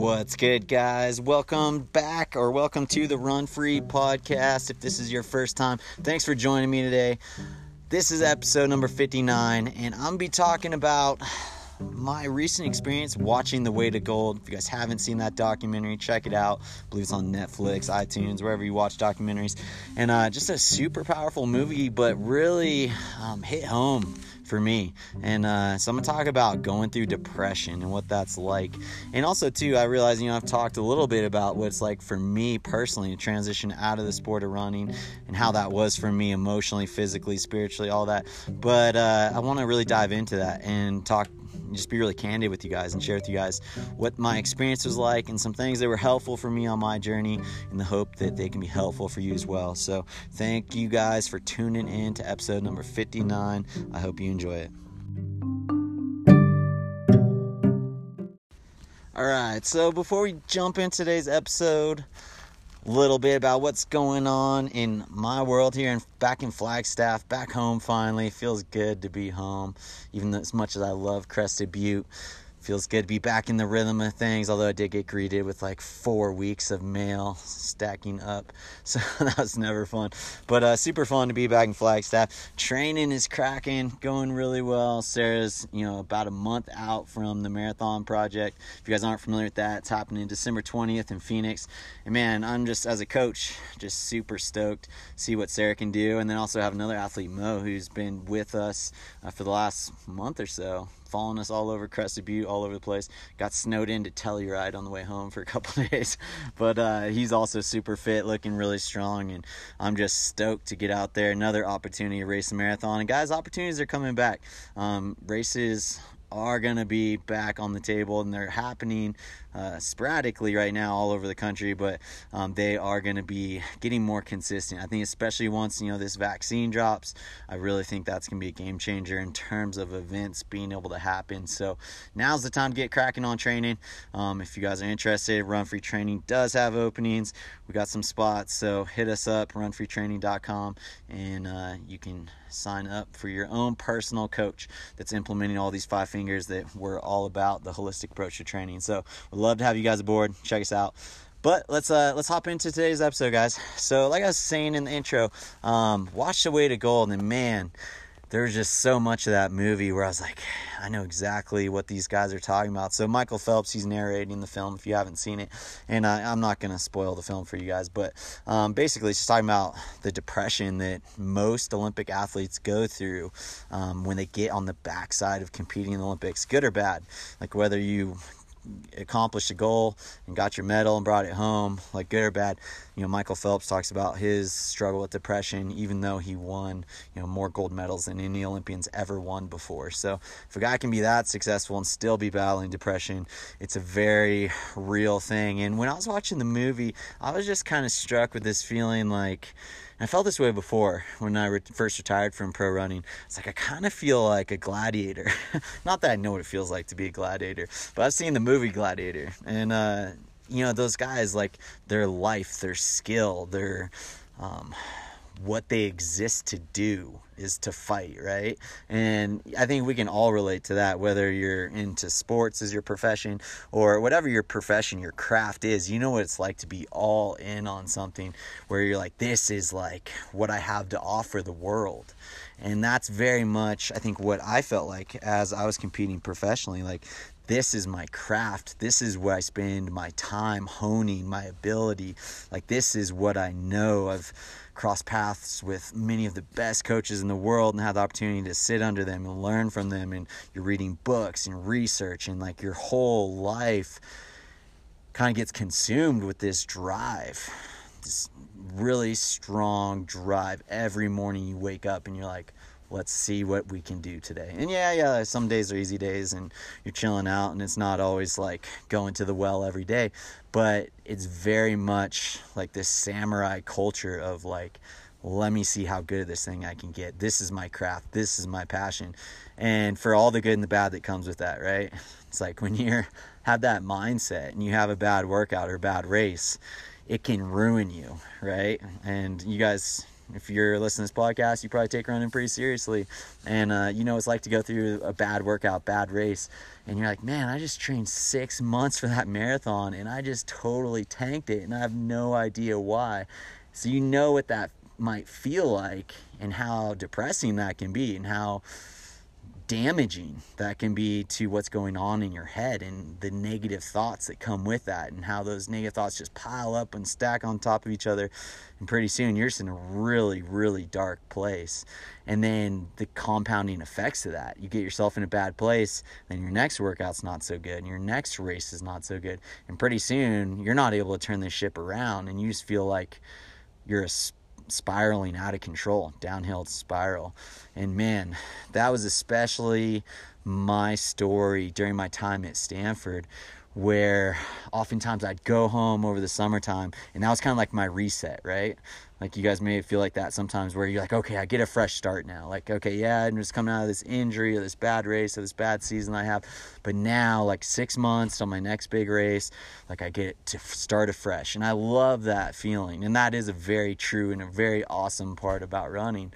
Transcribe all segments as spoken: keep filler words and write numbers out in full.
What's good, guys? Welcome back, or welcome to the Run Free Podcast. If this is your first time, thanks for joining me today. This is episode number fifty-nine, and I'm going to be talking about my recent experience watching The Weight of Gold. If you guys haven't seen that documentary, check it out. I believe it's on Netflix, iTunes, wherever you watch documentaries. And uh, just a super powerful movie, but really um, hit home for me. And uh, so I'm going to talk about going through depression and what that's like. And also, too, I realize, you know, I've talked a little bit about what it's like for me personally to transition out of the sport of running and how that was for me emotionally, physically, spiritually, all that. But uh, I want to really dive into that and talk, just be really candid with you guys and share with you guys what my experience was like and some things that were helpful for me on my journey, in the hope that they can be helpful for you as well. So thank you guys for tuning in to episode number fifty-nine. I hope you enjoy it. All right, so before we jump in today's episode, a little bit about what's going on in my world here and back in Flagstaff, back home finally. It feels good to be home, even though as much as I love Crested Butte. Feels good to be back in the rhythm of things, although I did get greeted with like four weeks of mail stacking up, so that was never fun. But uh, super fun to be back in Flagstaff. Training is cracking, going really well. Sarah's, you know, about a month out from the marathon project. If you guys aren't familiar with that, it's happening December twentieth in Phoenix. And man, I'm just, as a coach, just super stoked to see what Sarah can do. And then also have another athlete, Mo, who's been with us uh, for the last month or so, following us all over Crested Butte, all over the place. Got snowed into Telluride on the way home for a couple of days, but uh, he's also super fit, looking really strong, and I'm just stoked to get out there. Another opportunity to race a marathon, and guys, opportunities are coming back. Um, races are going to be back on the table, and they're happening uh, sporadically right now all over the country, but um, they are going to be getting more consistent. I think especially once, you know, this vaccine drops, I really think that's going to be a game changer in terms of events being able to happen. So now's the time to get cracking on training. Um, if you guys are interested, Run Free Training does have openings. We got some spots, so hit us up, run free training dot com, and uh, you can sign up for your own personal coach that's implementing all these five fingers that we're all about, the holistic approach to training. So we'd love to have you guys aboard. Check us out. But let's uh let's hop into today's episode, guys. So like I was saying in the intro, um watch The Weight of Gold, and man, there was just so much of that movie where I was like, I know exactly what these guys are talking about. So Michael Phelps, he's narrating the film if you haven't seen it. And I, I'm not going to spoil the film for you guys. But um, basically, it's just talking about the depression that most Olympic athletes go through um, when they get on the backside of competing in the Olympics, good or bad. Like whether you accomplished a goal and got your medal and brought it home, like good or bad, you know, Michael Phelps talks about his struggle with depression, even though he won, you know, more gold medals than any Olympians ever won before. So if a guy can be that successful and still be battling depression, it's a very real thing. And when I was watching the movie, I was just kind of struck with this feeling like, I felt this way before when I re- first retired from pro running. It's like I kind of feel like a gladiator. Not that I know what it feels like to be a gladiator, but I've seen the movie Gladiator. And, uh, you know, those guys, like their life, their skill, their um, what they exist to do is to fight, right? And I think we can all relate to that, whether you're into sports as your profession or whatever your profession, your craft is. You know what it's like to be all in on something where you're like, this is like what I have to offer the world. And that's very much, I think, what I felt like as I was competing professionally. Like, this is my craft. This is where I spend my time honing my ability. Like, this is what I know. I've crossed paths with many of the best coaches in the world and had the opportunity to sit under them and learn from them. And you're reading books and research, and like your whole life kind of gets consumed with this drive, this really strong drive. Every morning you wake up and you're like, let's see what we can do today. And yeah, yeah, some days are easy days and you're chilling out and it's not always like going to the well every day, but it's very much like this samurai culture of like, let me see how good at this thing I can get. This is my craft. This is my passion. And for all the good and the bad that comes with that, right? It's like when you have that mindset and you have a bad workout or a bad race, it can ruin you, right? And you guys if you're listening to this podcast, you probably take running pretty seriously. And uh, you know, it's like to go through a bad workout, bad race. And you're like, man, I just trained six months for that marathon and I just totally tanked it. And I have no idea why. So you know what that might feel like and how depressing that can be and how damaging that can be to what's going on in your head and the negative thoughts that come with that, and how those negative thoughts just pile up and stack on top of each other, and pretty soon you're just in a really, really dark place. And then the compounding effects of that, you get yourself in a bad place, then your next workout's not so good and your next race is not so good, and pretty soon you're not able to turn this ship around and you just feel like you're a spiraling out of control, downhill spiral. And man, that was especially my story during my time at Stanford, where oftentimes I'd go home over the summertime and that was kind of like my reset, right? Like, you guys may feel like that sometimes, where you're like, okay, I get a fresh start now. Like, okay, yeah, I'm just coming out of this injury or this bad race or this bad season I have. But now, like six months on my next big race, like I get to start afresh. And I love that feeling. And that is a very true and a very awesome part about running.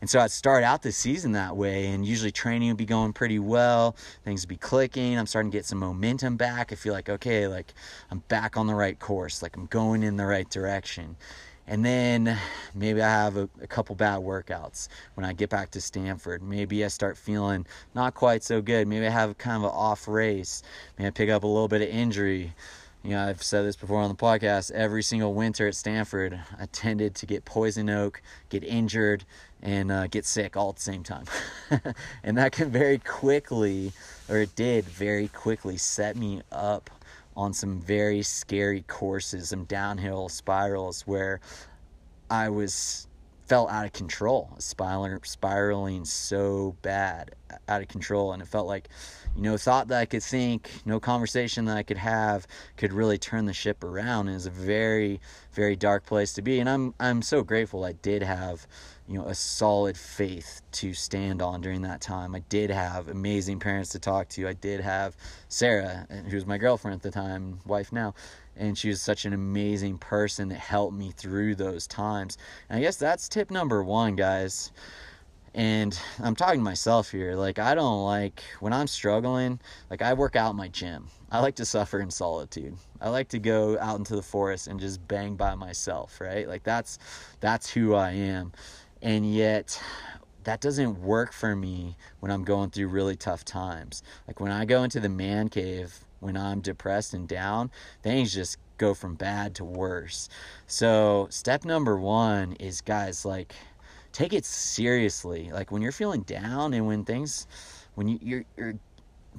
And so I'd start out the season that way, and usually training would be going pretty well. Things would be clicking. I'm starting to get some momentum back. I feel like, okay, like I'm back on the right course. Like I'm going in the right direction. And then maybe I have a, a couple bad workouts when I get back to Stanford. Maybe I start feeling not quite so good. Maybe I have kind of an off race. Maybe I pick up a little bit of injury. You know, I've said this before on the podcast, every single winter at Stanford, I tended to get poison oak, get injured, and uh, get sick all at the same time. And that can very quickly, or it did very quickly, set me up on some very scary courses, some downhill spirals where I was felt out of control, spiraling, spiraling so bad, out of control. And it felt like, you know, thought that I could think, no conversation that I could have could really turn the ship around. It was a very, very dark place to be. And I'm I'm so grateful I did have, you know, a solid faith to stand on during that time. I did have amazing parents to talk to. I did have Sarah, who was my girlfriend at the time, wife now, and she was such an amazing person that helped me through those times. And I guess that's tip number one, guys. And I'm talking to myself here. Like, I don't like, when I'm struggling, like I work out in my gym. I like to suffer in solitude. I like to go out into the forest and just bang by myself, right? Like that's, that's who I am. And yet that doesn't work for me when I'm going through really tough times. Like when I go into the man cave, when I'm depressed and down, things just go from bad to worse. So step number one is, guys, like, take it seriously. Like when you're feeling down and when things, when you, you're, you're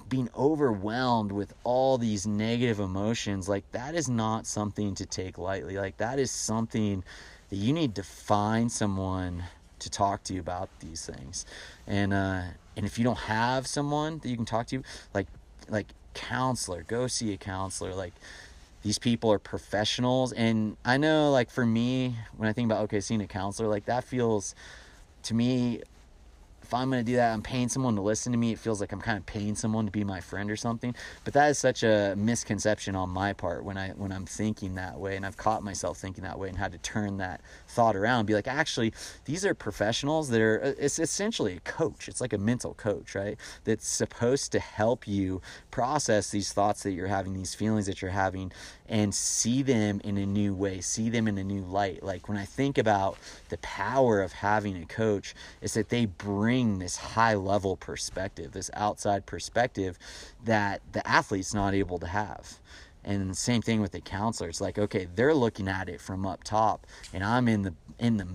being overwhelmed with all these negative emotions, like that is not something to take lightly. Like that is something that you need to find someone to talk to you about these things. And, uh, and if you don't have someone that you can talk to, like, like counselor, go see a counselor. Like, these people are professionals. And I know, like, for me, when I think about, okay, seeing a counselor, like, that feels, to me, if I'm going to do that, I'm paying someone to listen to me. It feels like I'm kind of paying someone to be my friend or something. But that is such a misconception on my part when, I, when I'm thinking that way. And I've caught myself thinking that way and had to turn that thought around and be like, actually, these are professionals that are, it's essentially a coach. It's like a mental coach, right? That's supposed to help you process these thoughts that you're having, these feelings that you're having, and see them in a new way, see them in a new light. Like when I think about the power of having a coach, is that they bring this high level perspective, this outside perspective that the athlete's not able to have. And same thing with the counselors. Like, okay, they're looking at it from up top and I'm in the, in the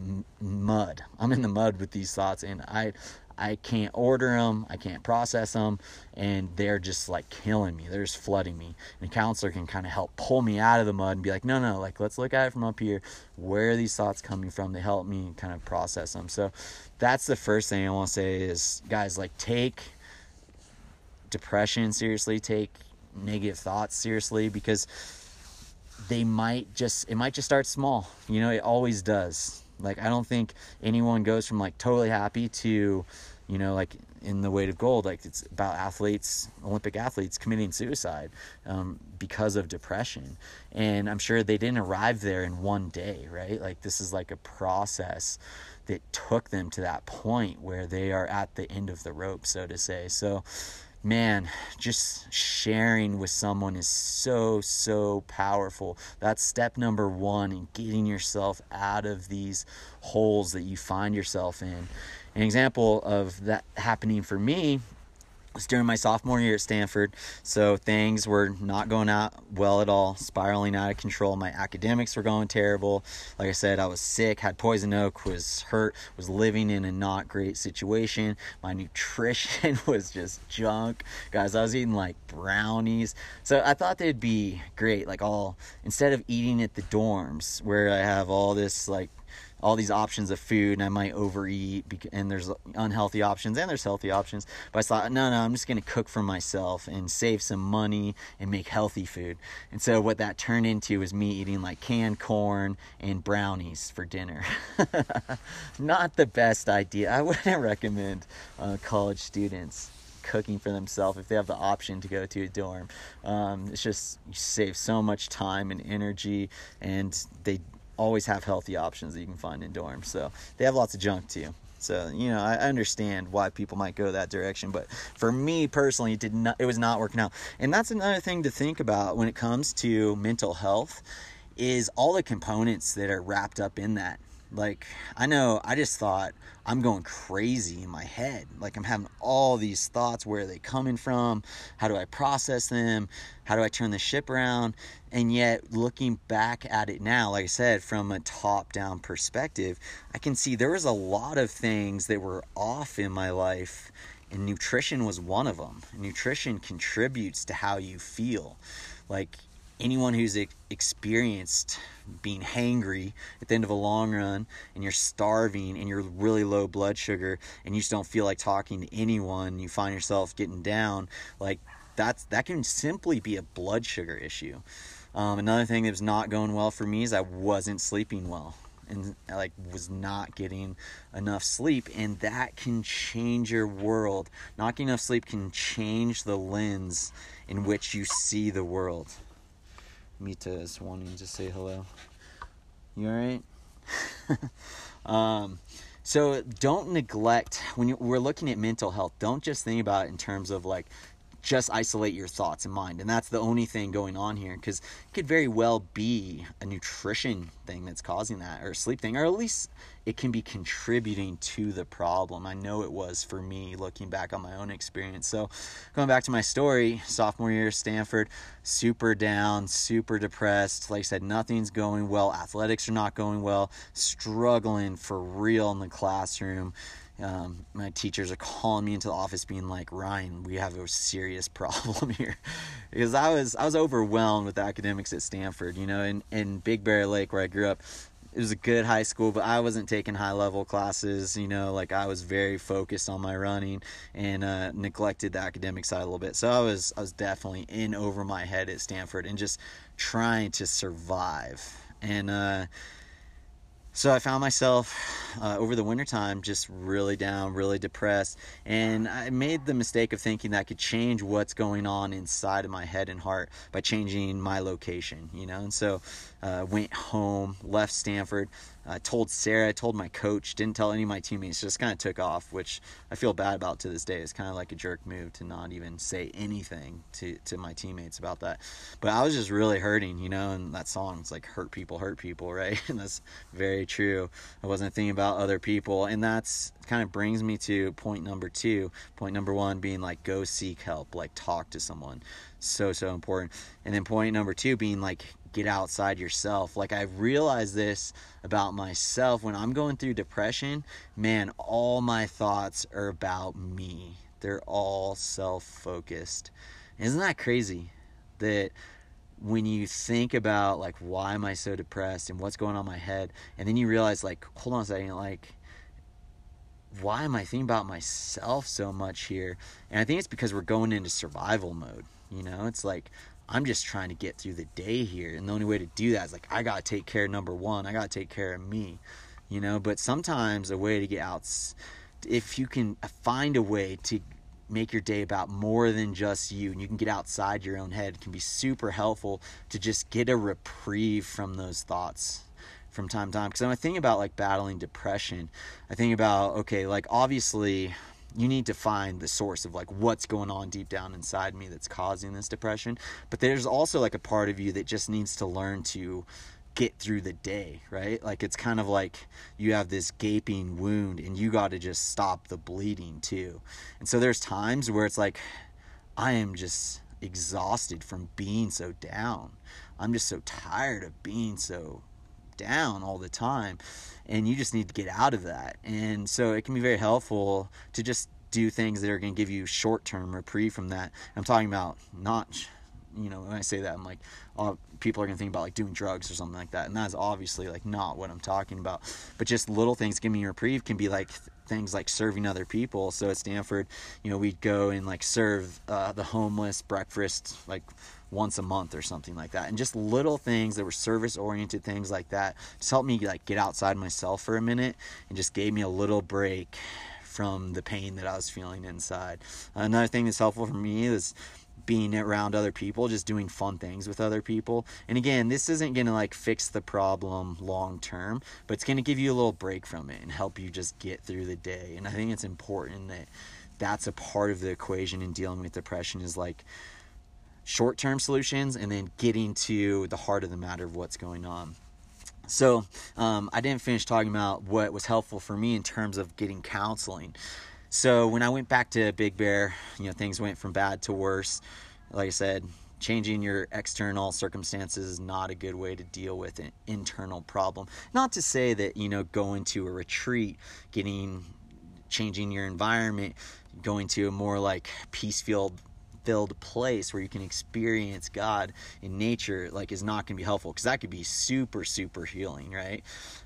mud, I'm in the mud with these thoughts, and I, I can't order them, I can't process them, and they're just like killing me, they're just flooding me. And a counselor can kind of help pull me out of the mud and be like, no, no, like let's look at it from up here. Where are these thoughts coming from? They help me kind of process them. So that's the first thing I want to say is, guys, like take depression seriously, take negative thoughts seriously, because they might just, it might just start small. You know, it always does. Like, I don't think anyone goes from like totally happy to, you know, like in The Weight of Gold, like, it's about athletes, Olympic athletes committing suicide um, because of depression. And I'm sure they didn't arrive there in one day, right? Like, this is like a process that took them to that point where they are at the end of the rope, so to say. So, man, just sharing with someone is so, so powerful. That's step number one in getting yourself out of these holes that you find yourself in. An example of that happening for me was during my sophomore year at Stanford. So things were not going out well at all, spiraling out of control. My academics were going terrible. Like I said, I was sick, had poison oak, was hurt, was living in a not great situation. My nutrition was just junk. Guys, I was eating like brownies. So I thought they'd be great. Like, all, instead of eating at the dorms where I have all this, like, all these options of food, and I might overeat, and there's unhealthy options and there's healthy options. But I thought, no, no, I'm just going to cook for myself and save some money and make healthy food. And so what that turned into is me eating like canned corn and brownies for dinner. Not the best idea. I wouldn't recommend uh, college students cooking for themselves if they have the option to go to a dorm. Um, it's just, you save so much time and energy, and they always have healthy options that you can find in dorms. So they have lots of junk too. So, you know, I understand why people might go that direction, but for me personally, it did not, it was not working out. And that's another thing to think about when it comes to mental health, is all the components that are wrapped up in that. Like, I know I just thought I'm going crazy in my head. Like, I'm having all these thoughts. Where are they coming from? How do I process them? How do I turn the ship around? And yet, looking back at it now, like I said, from a top-down perspective, I can see there was a lot of things that were off in my life, and nutrition was one of them. Nutrition contributes to how you feel. Like, anyone who's experienced being hangry at the end of a long run, and you're starving and you're really low blood sugar and you just don't feel like talking to anyone, you find yourself getting down, like, that's, that can simply be a blood sugar issue. Um, another thing that was not going well for me is I wasn't sleeping well, and I, like, was not getting enough sleep, and that can change your world. Not getting enough sleep can change the lens in which you see the world. Mita is wanting to say hello. You all right? um, so don't neglect, when you, we're looking at mental health, don't just think about it in terms of, like, just isolate your thoughts and mind, and that's the only thing going on here, because it could very well be a nutrition thing that's causing that, or a sleep thing, or at least it can be contributing to the problem. I know it was for me, looking back on my own experience. So going back to my story, sophomore year, Stanford, super down, super depressed. Like I said, nothing's going well. Athletics are not going well. Struggling for real in the classroom. Um, my teachers are calling me into the office being like, Ryan, we have a serious problem here. Because I was, I was overwhelmed with academics at Stanford, you know, in, in Big Bear Lake where I grew up. It was a good high school, but I wasn't taking high level classes, you know, like, I was very focused on my running and uh, neglected the academic side a little bit. So I was, I was definitely in over my head at Stanford and just trying to survive. And, uh, So I found myself uh, over the wintertime just really down, really depressed. And I made the mistake of thinking that I could change what's going on inside of my head and heart by changing my location, you know. And so I uh, went home, left Stanford, uh, told Sarah, told my coach, didn't tell any of my teammates, just kind of took off, which I feel bad about to this day. It's kind of like a jerk move to not even say anything to, to my teammates about that. But I was just really hurting, you know, and that song's like, hurt people, hurt people, right? And that's very true. I wasn't thinking about other people, and that's kind of brings me to point number two. Point number one being, like, go seek help, like, talk to someone, so so important. And then point number two being, like, get outside yourself. Like, I realized this about myself when I'm going through depression, man, all my thoughts are about me. They're all self-focused. Isn't that crazy that when you think about, like, why am I so depressed and what's going on in my head, and then you realize, like, hold on a second, like, why am I thinking about myself so much here? And I think it's because we're going into survival mode, you know. It's like, I'm just trying to get through the day here, and the only way to do that is, like, I gotta take care of number one, I gotta take care of me, you know. But sometimes a way to get out if you can find a way to make your day about more than just you, and you can get outside your own head, it can be super helpful to just get a reprieve from those thoughts from time to time. Because when I think about like battling depression, I think about, okay, like obviously you need to find the source of like what's going on deep down inside me that's causing this depression. But there's also like a part of you that just needs to learn to get through the day, right? Like it's kind of like you have this gaping wound and you got to just stop the bleeding too. And so there's times where it's like, I am just exhausted from being so down. I'm just so tired of being so down all the time. And you just need to get out of that. And so it can be very helpful to just do things that are going to give you short-term reprieve from that. I'm talking about not, you know, when I say that, I'm like, oh, people are going to think about like doing drugs or something like that. And that's obviously like not what I'm talking about, but just little things giving you reprieve can be like th- things like serving other people. So at Stanford, you know, we'd go and like serve uh, the homeless breakfast like once a month or something like that. And just little things that were service oriented, things like that just helped me like get outside myself for a minute and just gave me a little break from the pain that I was feeling inside. Another thing that's helpful for me is being around other people, just doing fun things with other people. And again, this isn't going to like fix the problem long term, but it's going to give you a little break from it and help you just get through the day. And I think it's important that that's a part of the equation in dealing with depression, is like short term solutions and then getting to the heart of the matter of what's going on. So um, I didn't finish talking about what was helpful for me in terms of getting counseling. So when I went back to Big Bear, you know, things went from bad to worse. Like I said, changing your external circumstances is not a good way to deal with an internal problem. Not to say that, you know, going to a retreat, getting, changing your environment, going to a more like peace-filled filled place where you can experience God in nature, like, is not going to be helpful, because that could be super, super healing, right?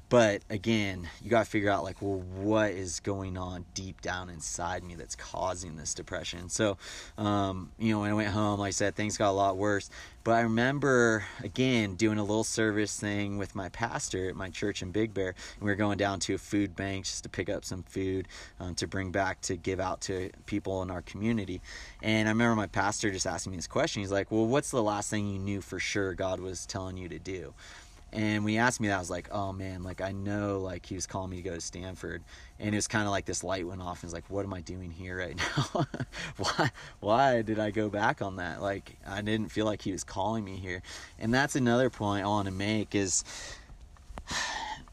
But again, you got to figure out like, well, what is going on deep down inside me that's causing this depression? So, um, you know, when I went home, like I said, things got a lot worse. But I remember, again, doing a little service thing with my pastor at my church in Big Bear. And we were going down to a food bank just to pick up some food um, to bring back to give out to people in our community. And I remember my pastor just asking me this question. He's like, well, what's the last thing you knew for sure God was telling you to do? And when he asked me that, I was like, oh man, like I know like he was calling me to go to Stanford. And it was kind of like this light went off and it's like, what am I doing here right now? why, why did I go back on that? Like, I didn't feel like he was calling me here. And that's another point I want to make is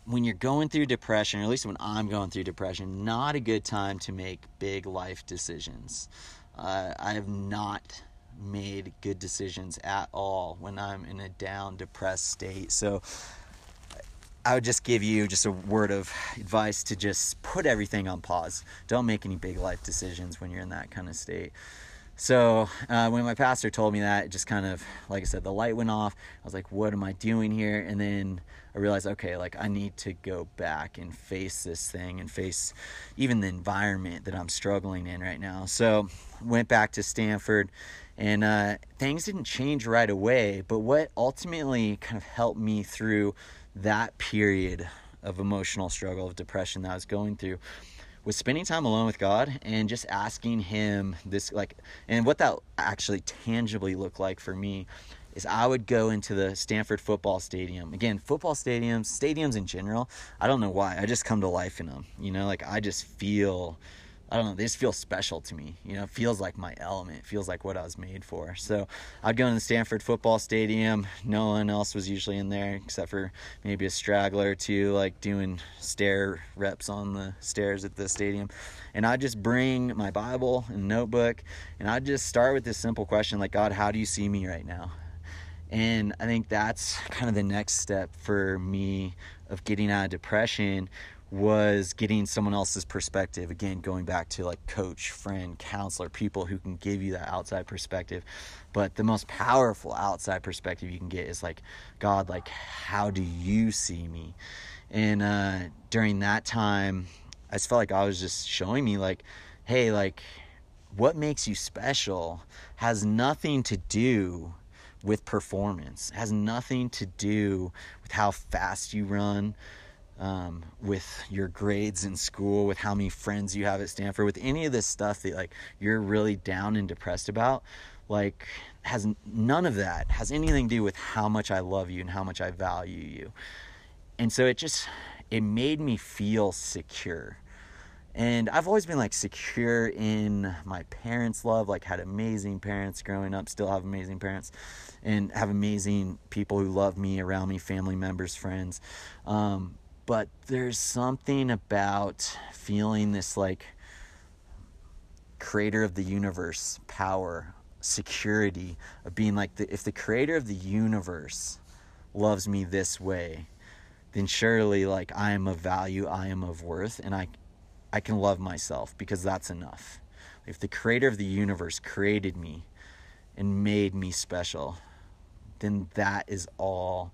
when you're going through depression, or at least when I'm going through depression, not a good time to make big life decisions. Uh, I have not made good decisions at all when I'm in a down, depressed state. So I would just give you just a word of advice to just put everything on pause. Don't make any big life decisions when you're in that kind of state. So uh, when my pastor told me that, it just kind of, like I said, the light went off. I was like, what am I doing here? And then I realized, okay, like I need to go back and face this thing and face even the environment that I'm struggling in right now. So went back to Stanford, and uh, things didn't change right away. But what ultimately kind of helped me through that period of emotional struggle, of depression that I was going through, was spending time alone with God and just asking him this, like, and what that actually tangibly looked like for me is I would go into the Stanford football stadium. Again, football stadiums, stadiums in general, I don't know why, I just come to life in them. You know, like I just feel, I don't know, they just feel special to me. You know, it feels like my element. It feels like what I was made for. So I'd go to the Stanford football stadium. No one else was usually in there except for maybe a straggler or two, like doing stair reps on the stairs at the stadium. And I'd just bring my Bible and notebook, and I'd just start with this simple question, like, God, how do you see me right now? And I think that's kind of the next step for me of getting out of depression, was getting someone else's perspective. Again, going back to like coach, friend, counselor, people who can give you that outside perspective. But the most powerful outside perspective you can get is like, God, like, how do you see me? And uh, during that time, I just felt like God was just showing me like, hey, like what makes you special has nothing to do with performance. It has nothing to do with how fast you run, um, with your grades in school, with how many friends you have at Stanford, with any of this stuff that like you're really down and depressed about, like has none of that has anything to do with how much I love you and how much I value you. And so it just, it made me feel secure. And I've always been like secure in my parents' love, like had amazing parents growing up, still have amazing parents and have amazing people who love me around me, family members, friends. Um, but there's something about feeling this like creator of the universe, power, security of being like, the, if the creator of the universe loves me this way, then surely like I am of value, I am of worth, and I I can love myself because that's enough. If the creator of the universe created me and made me special, then that is all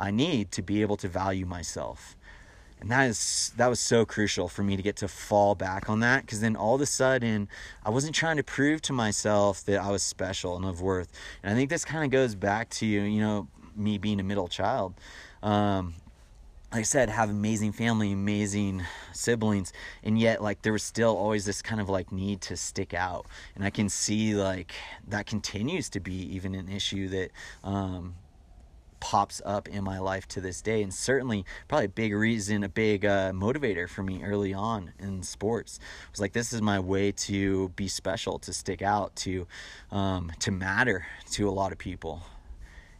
I need to be able to value myself. And that is, that was so crucial for me to get to fall back on that, because then all of a sudden I wasn't trying to prove to myself that I was special and of worth. And I think this kind of goes back to, you know, me being a middle child. Um, Like I said, have amazing family, amazing siblings, and yet like there was still always this kind of like need to stick out. And I can see like that continues to be even an issue that um, pops up in my life to this day, and certainly probably a big reason, a big uh, motivator for me early on in sports. It was like, this is my way to be special, to stick out, to um, to matter to a lot of people.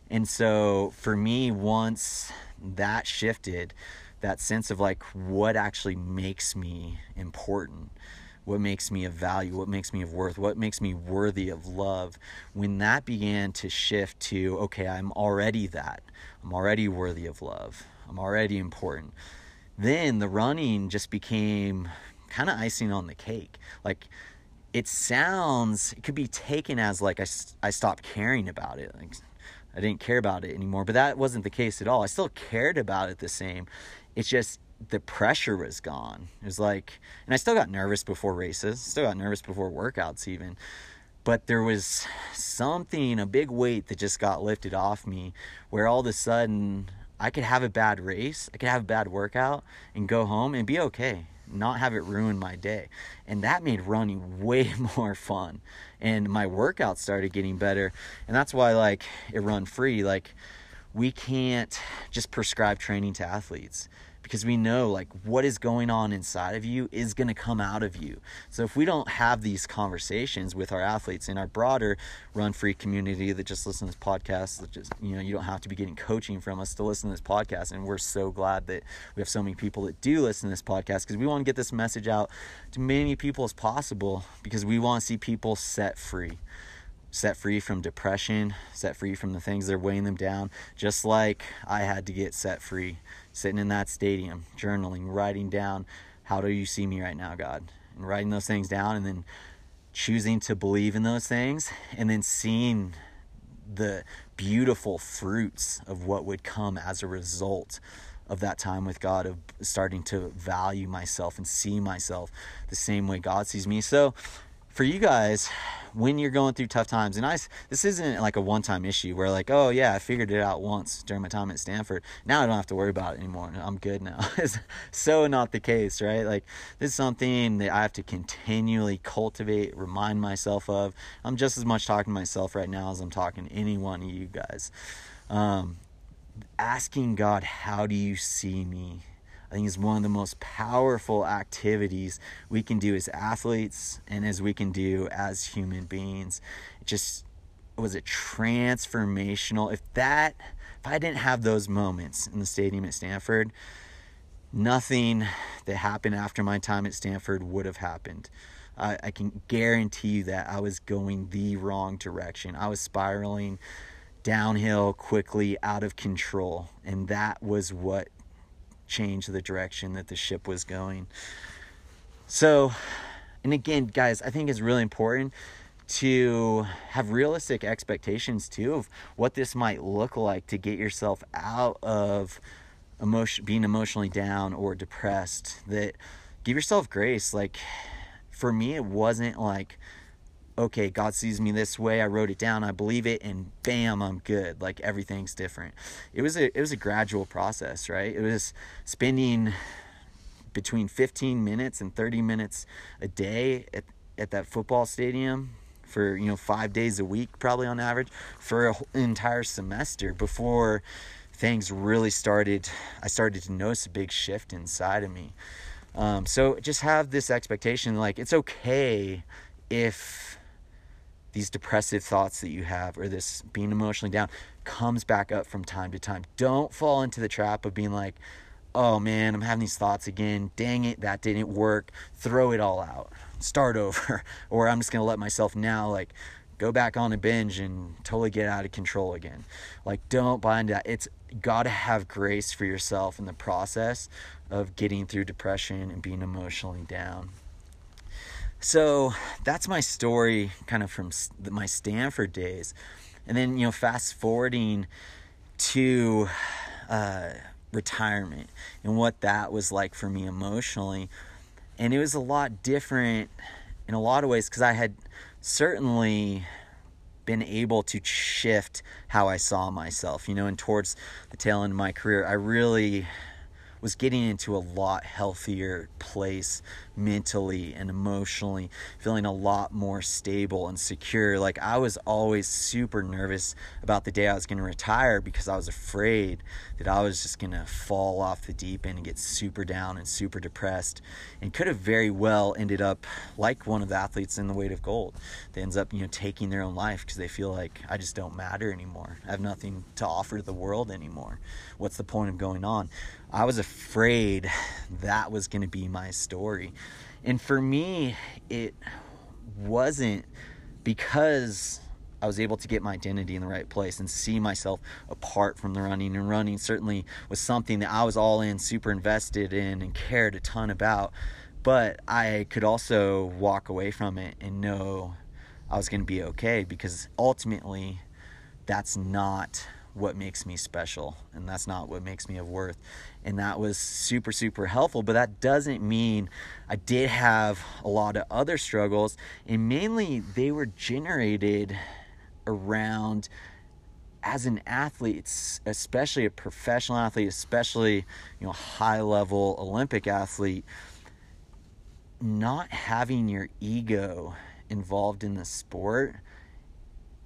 And so for me, once that shifted, that sense of like what actually makes me important, what makes me of value, what makes me of worth, what makes me worthy of love, when that began to shift to, okay, I'm already that, I'm already worthy of love, I'm already important, then the running just became kind of icing on the cake. Like, it sounds, it could be taken as like I, I stopped caring about it, like I didn't care about it anymore, but that wasn't the case at all. I still cared about it the same. It's just the pressure was gone. It was like, and I still got nervous before races, still got nervous before workouts even, but there was something, a big weight that just got lifted off me, where all of a sudden I could have a bad race, I could have a bad workout and go home and be okay, not have it ruin my day. And that made running way more fun, and my workouts started getting better. And that's why, like, at Run Free, like, we can't just prescribe training to athletes, because we know like what is going on inside of you is going to come out of you. So if we don't have these conversations with our athletes in our broader Run Free community that just listens to this podcast, that just, you know, you don't have to be getting coaching from us to listen to this podcast. And we're so glad that we have so many people that do listen to this podcast, because we want to get this message out to many people as possible, because we want to see people set free. Set free from depression, set free from the things that are weighing them down, just like I had to get set free, sitting in that stadium, journaling, writing down, how do you see me right now, God? And writing those things down, and then choosing to believe in those things, and then seeing the beautiful fruits of what would come as a result of that time with God, of starting to value myself and see myself the same way God sees me. So for you guys, when you're going through tough times, and I, this isn't like a one-time issue where like, oh yeah, I figured it out once during my time at Stanford, now I don't have to worry about it anymore, I'm good now. It's so not the case, right? Like, this is something that I have to continually cultivate, remind myself of. I'm just as much talking to myself right now as I'm talking to any one of you guys. Um, asking God, how do you see me? I think it's one of the most powerful activities we can do as athletes and as we can do as human beings. It just was a transformational. If that, if I didn't have those moments in the stadium at Stanford, nothing that happened after my time at Stanford would have happened. I, I can guarantee you that I was going the wrong direction. I was spiraling downhill quickly, out of control, and that was what change the direction that the ship was going. So, and again, guys, I think it's really important to have realistic expectations too of what this might look like to get yourself out of emotion, being emotionally down or depressed. That, give yourself grace. Like, for me, it wasn't like okay, God sees me this way, I wrote it down, I believe it, and bam, I'm good. Like, everything's different. It was a, it was a gradual process, right? It was spending between fifteen minutes and thirty minutes a day at, at that football stadium for, you know, five days a week, probably on average, for an entire semester before things really started, I started to notice a big shift inside of me. Um, so just have this expectation, like, it's okay if these depressive thoughts that you have or this being emotionally down comes back up from time to time. Don't fall into the trap of being like, oh man, I'm having these thoughts again. Dang it, that didn't work. Throw it all out. Start over. Or I'm just going to let myself now, like, go back on a binge and totally get out of control again. Like, don't buy into that. It's got to have grace for yourself in the process of getting through depression and being emotionally down. So that's my story, kind of from my Stanford days. And then, you know, fast forwarding to uh, retirement and what that was like for me emotionally. And it was a lot different in a lot of ways, because I had certainly been able to shift how I saw myself, you know, and towards the tail end of my career, I really was getting into a lot healthier place mentally and emotionally, feeling a lot more stable and secure. Like, I was always super nervous about the day I was going to retire, because I was afraid that I was just going to fall off the deep end and get super down and super depressed, and could have very well ended up like one of the athletes in The Weight of Gold that ends up, you know, taking their own life because they feel like, I just don't matter anymore. I have nothing to offer the world anymore. What's the point of going on? I was afraid that was going to be my story. And for me, it wasn't, because I was able to get my identity in the right place and see myself apart from the running. And running certainly was something that I was all in, super invested in, and cared a ton about. But I could also walk away from it and know I was going to be okay, because ultimately that's not what makes me special, and that's not what makes me of worth. And that was super, super helpful, but that doesn't mean I did have a lot of other struggles, and mainly they were generated around, as an athlete, especially a professional athlete, especially, you know, high level Olympic athlete, not having your ego involved in the sport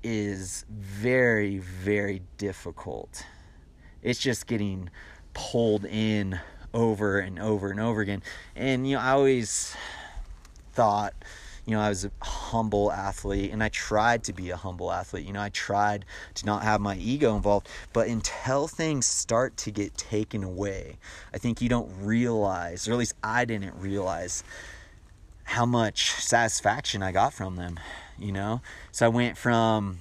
is very, very difficult. It's just getting pulled in over and over and over again. And, you know, I always thought, you know, I was a humble athlete, and I tried to be a humble athlete. You know, I tried to not have my ego involved, but until things start to get taken away, I think you don't realize, or at least I didn't realize, how much satisfaction I got from them, you know? So I went from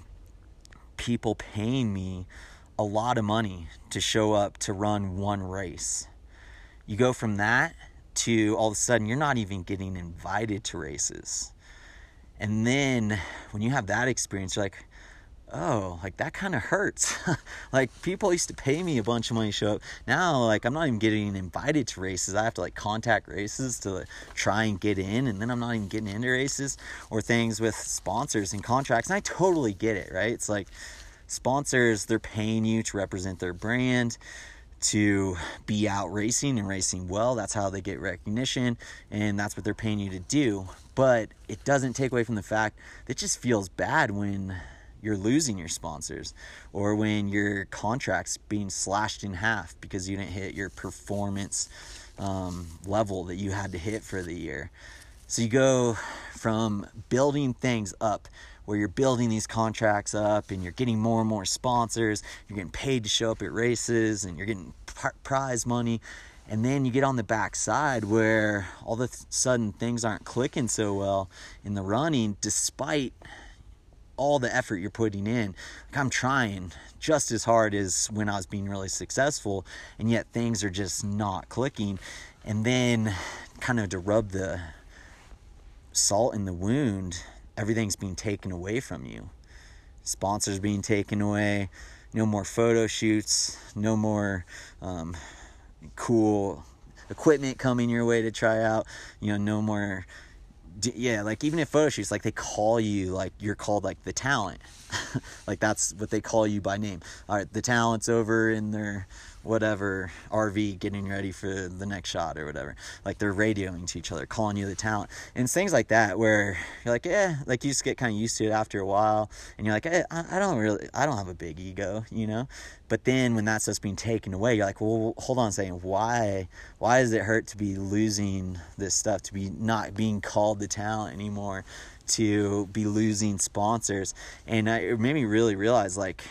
people paying me a lot of money to show up to run one race. You go from that to all of a sudden you're not even getting invited to races. And then when you have that experience, you're like, oh, like, that kind of hurts. Like, people used to pay me a bunch of money to show up. Now, like, I'm not even getting invited to races. I have to, like, contact races to, like, try and get in, and then I'm not even getting into races or things with sponsors and contracts. And I totally get it, right? It's like, sponsors, they're paying you to represent their brand, to be out racing and racing well. That's how they get recognition, and that's what they're paying you to do. But it doesn't take away from the fact that it just feels bad when you're losing your sponsors, or when your contract's being slashed in half because you didn't hit your performance um, level that you had to hit for the year. So you go from building things up, where you're building these contracts up and you're getting more and more sponsors, you're getting paid to show up at races, and you're getting prize money. And then you get on the backside where all of a sudden things aren't clicking so well in the running, despite all the effort you're putting in. Like, I'm trying just as hard as when I was being really successful, and yet things are just not clicking. And then, kind of to rub the salt in the wound, everything's being taken away from you. Sponsors being taken away, no more photo shoots, no more um, cool equipment coming your way to try out, you know, no more yeah, like even at photo shoots, like they call you, like you're called like the talent. Like that's what they call you by name. All right, the talent's over in their whatever R V getting ready for the next shot or whatever. Like they're radioing to each other, calling you the talent. And it's things like that where you're like, yeah, like you just get kind of used to it after a while. And you're like, I, I don't really, I don't have a big ego, you know? But then when that stuff's being taken away, you're like, well, hold on a second. Why, why does it hurt to be losing this stuff, to be not being called the talent anymore, to be losing sponsors? And I, it made me really realize, like,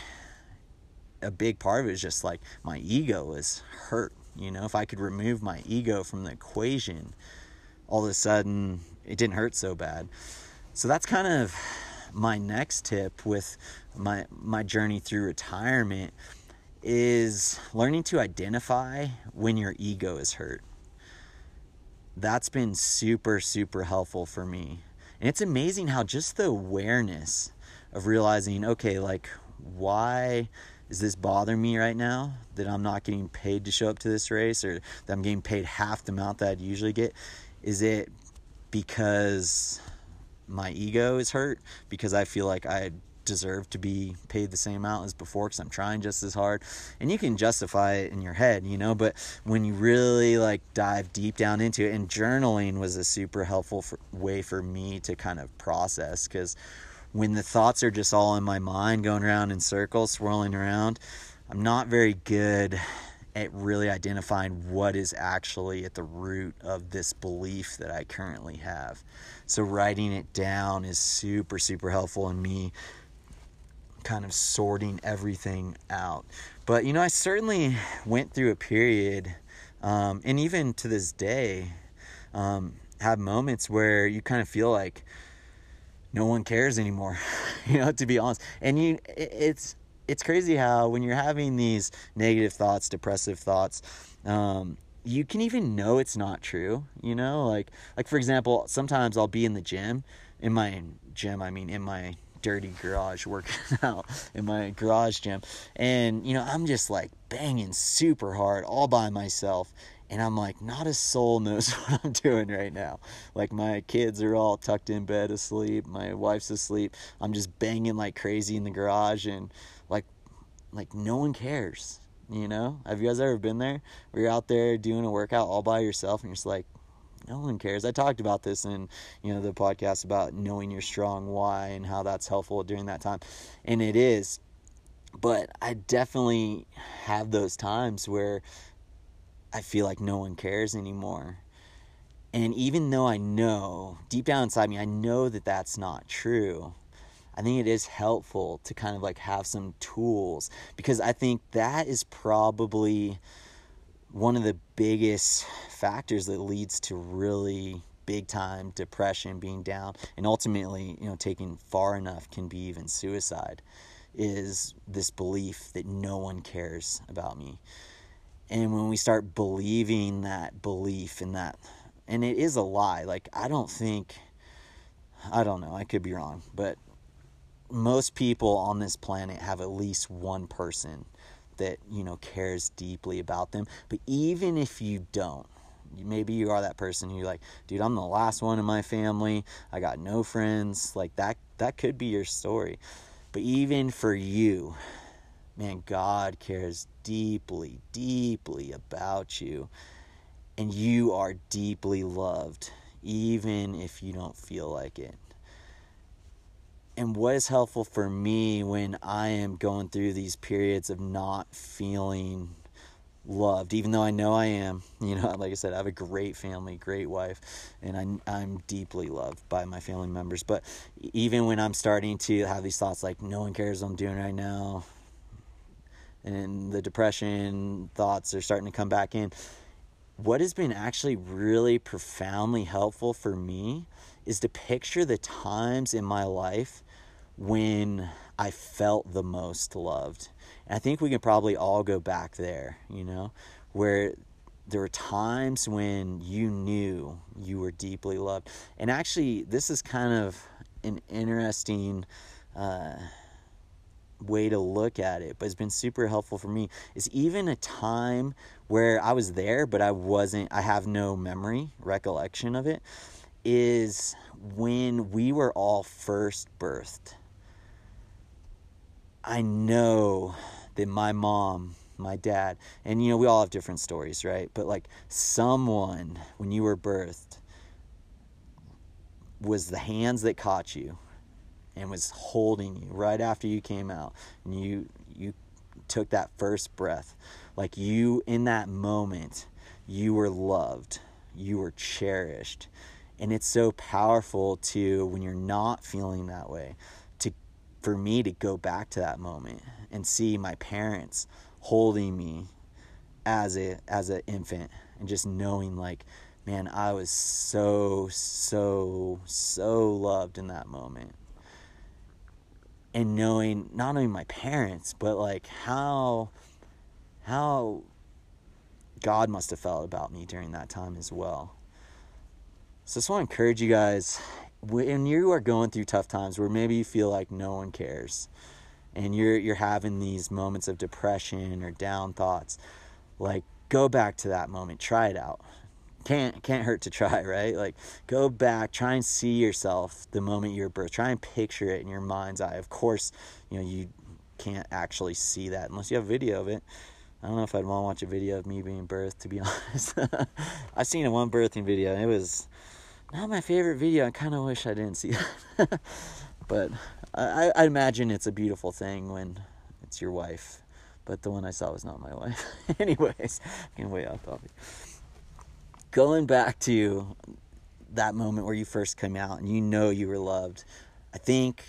a big part of it is just like my ego was hurt. You know, if I could remove my ego from the equation, all of a sudden it didn't hurt so bad. So that's kind of my next tip with my my journey through retirement, is learning to identify when your ego is hurt. That's been super, super helpful for me. And it's amazing how just the awareness of realizing, okay, like, why is this bothering me right now that I'm not getting paid to show up to this race, or that I'm getting paid half the amount that I'd usually get? Is it because my ego is hurt, because I feel like I deserve to be paid the same amount as before because I'm trying just as hard? And you can justify it in your head, you know, but when you really like dive deep down into it, and journaling was a super helpful for, way for me to kind of process, because when the thoughts are just all in my mind going around in circles, swirling around, I'm not very good at really identifying what is actually at the root of this belief that I currently have. So writing it down is super, super helpful in me kind of sorting everything out. But, you know, I certainly went through a period, um, and even to this day, um, have moments where you kind of feel like no one cares anymore, you know, to be honest. And you, it's, it's crazy how when you're having these negative thoughts, depressive thoughts, um, you can even know it's not true, you know, like, like for example, sometimes I'll be in the gym, in my gym, I mean, in my dirty garage working out, in my garage gym. And, you know, I'm just like banging super hard all by myself. And I'm like, not a soul knows what I'm doing right now. Like, my kids are all tucked in bed asleep. My wife's asleep. I'm just banging like crazy in the garage. And like, like no one cares, you know? Have you guys ever been there where you're out there doing a workout all by yourself and you're just like, no one cares? I talked about this in, you know, the podcast about knowing your strong why and how that's helpful during that time. And it is. But I definitely have those times where I feel like no one cares anymore. And even though I know, deep down inside me, I know that that's not true, I think it is helpful to kind of like have some tools, because I think that is probably one of the biggest factors that leads to really big time depression, being down, and ultimately, you know, taking far enough can be even suicide, is this belief that no one cares about me. And when we start believing that belief and that, and it is a lie, like, I don't think, I don't know, I could be wrong, but most people on this planet have at least one person that, you know, cares deeply about them. But even if you don't, maybe you are that person who's like, dude, I'm the last one in my family, I got no friends, like that, that could be your story. But even for you, man, God cares deeply, deeply about you, and you are deeply loved, even if you don't feel like it. And what is helpful for me when I am going through these periods of not feeling loved, even though I know I am, you know, like I said, I have a great family, great wife, and I'm, I'm deeply loved by my family members. But even when I'm starting to have these thoughts like, no one cares what I'm doing right now, and the depression thoughts are starting to come back in, what has been actually really profoundly helpful for me is to picture the times in my life when I felt the most loved. And I think we can probably all go back there, you know, where there were times when you knew you were deeply loved. And actually, this is kind of an interesting uh way to look at it, but it's been super helpful for me, is even a time where I was there, but I wasn't, I have no memory, recollection of it, is when we were all first birthed. I know that my mom, my dad, and you know, we all have different stories, right? But like someone, when you were birthed, was the hands that caught you and was holding you right after you came out and you you took that first breath. Like you, in that moment, you were loved, you were cherished. And it's so powerful to, when you're not feeling that way, to, for me to go back to that moment and see my parents holding me as a as an infant and just knowing like, man, I was so, so, so loved in that moment. And knowing not only my parents, but like how how God must have felt about me during that time as well. So I just want to encourage you guys, when you are going through tough times where maybe you feel like no one cares and you're you're having these moments of depression or down thoughts, like go back to that moment, try it out. Can't can't hurt to try, right? Like go back, try and see yourself the moment you were birthed. Try and picture it in your mind's eye. Of course, you know, you can't actually see that unless you have video of it. I don't know if I'd want to watch a video of me being birthed, to be honest. I've seen a one birthing video and it was not my favorite video. I kind of wish I didn't see that. But I, I imagine it's a beautiful thing when it's your wife. But the one I saw was not my wife. Anyways, I'm getting way off topic. Going back to that moment where you first came out and you know you were loved, I think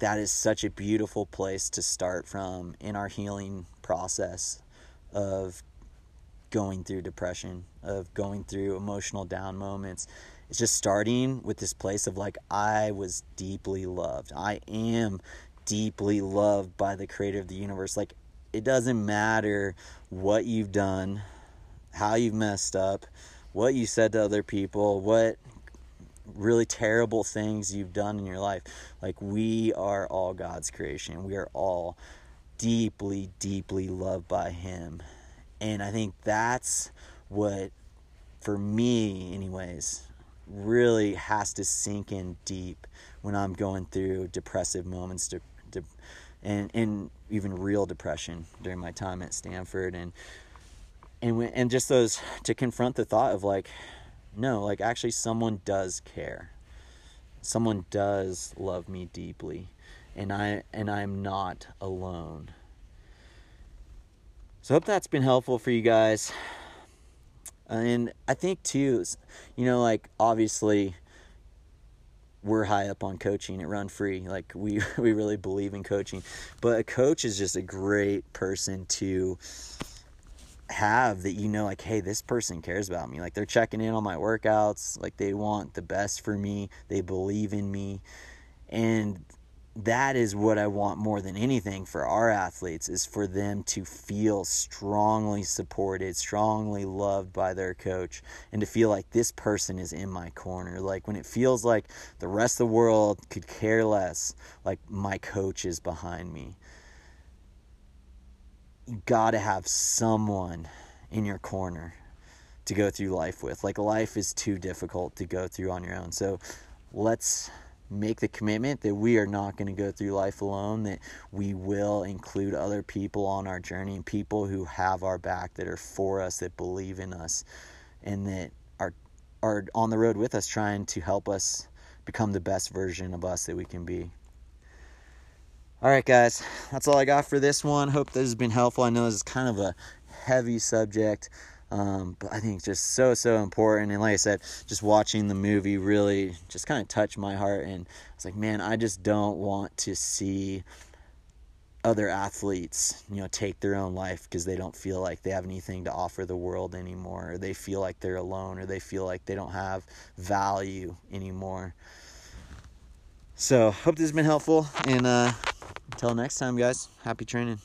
that is such a beautiful place to start from in our healing process of going through depression, of going through emotional down moments. It's just starting with this place of like, I was deeply loved. I am deeply loved by the creator of the universe. Like, it doesn't matter what you've done, how you've messed up, what you said to other people, what really terrible things you've done in your life. Like, we are all God's creation. We are all deeply, deeply loved by him. And I think that's what, for me anyways, really has to sink in deep when I'm going through depressive moments de- de- and, and even real depression during my time at Stanford. And And when, and just those, to confront the thought of like, no, like actually someone does care. Someone does love me deeply. And, I, and I'm not alone. So I hope that's been helpful for you guys. And I think too, you know, like obviously we're high up on coaching at Run Free. Like we, we really believe in coaching. But a coach is just a great person to have that, you know, like, hey, this person cares about me. Like they're checking in on my workouts. Like they want the best for me. They believe in me. And that is what I want more than anything for our athletes, is for them to feel strongly supported, strongly loved by their coach, and to feel like this person is in my corner. Like when it feels like the rest of the world could care less, like my coach is behind me. You gotta have someone in your corner to go through life with. Like life is too difficult to go through on your own. So let's make the commitment that we are not gonna go through life alone, that we will include other people on our journey and people who have our back, that are for us, that believe in us, and that are are on the road with us trying to help us become the best version of us that we can be. All right, guys, that's all I got for this one. Hope this has been helpful. I know this is kind of a heavy subject, um, but I think it's just so, so important. And like I said, just watching the movie really just kind of touched my heart. And I was like, man, I just don't want to see other athletes, you know, take their own life because they don't feel like they have anything to offer the world anymore, or they feel like they're alone, or they feel like they don't have value anymore. So hope this has been helpful. And, uh, until next time, guys, happy training.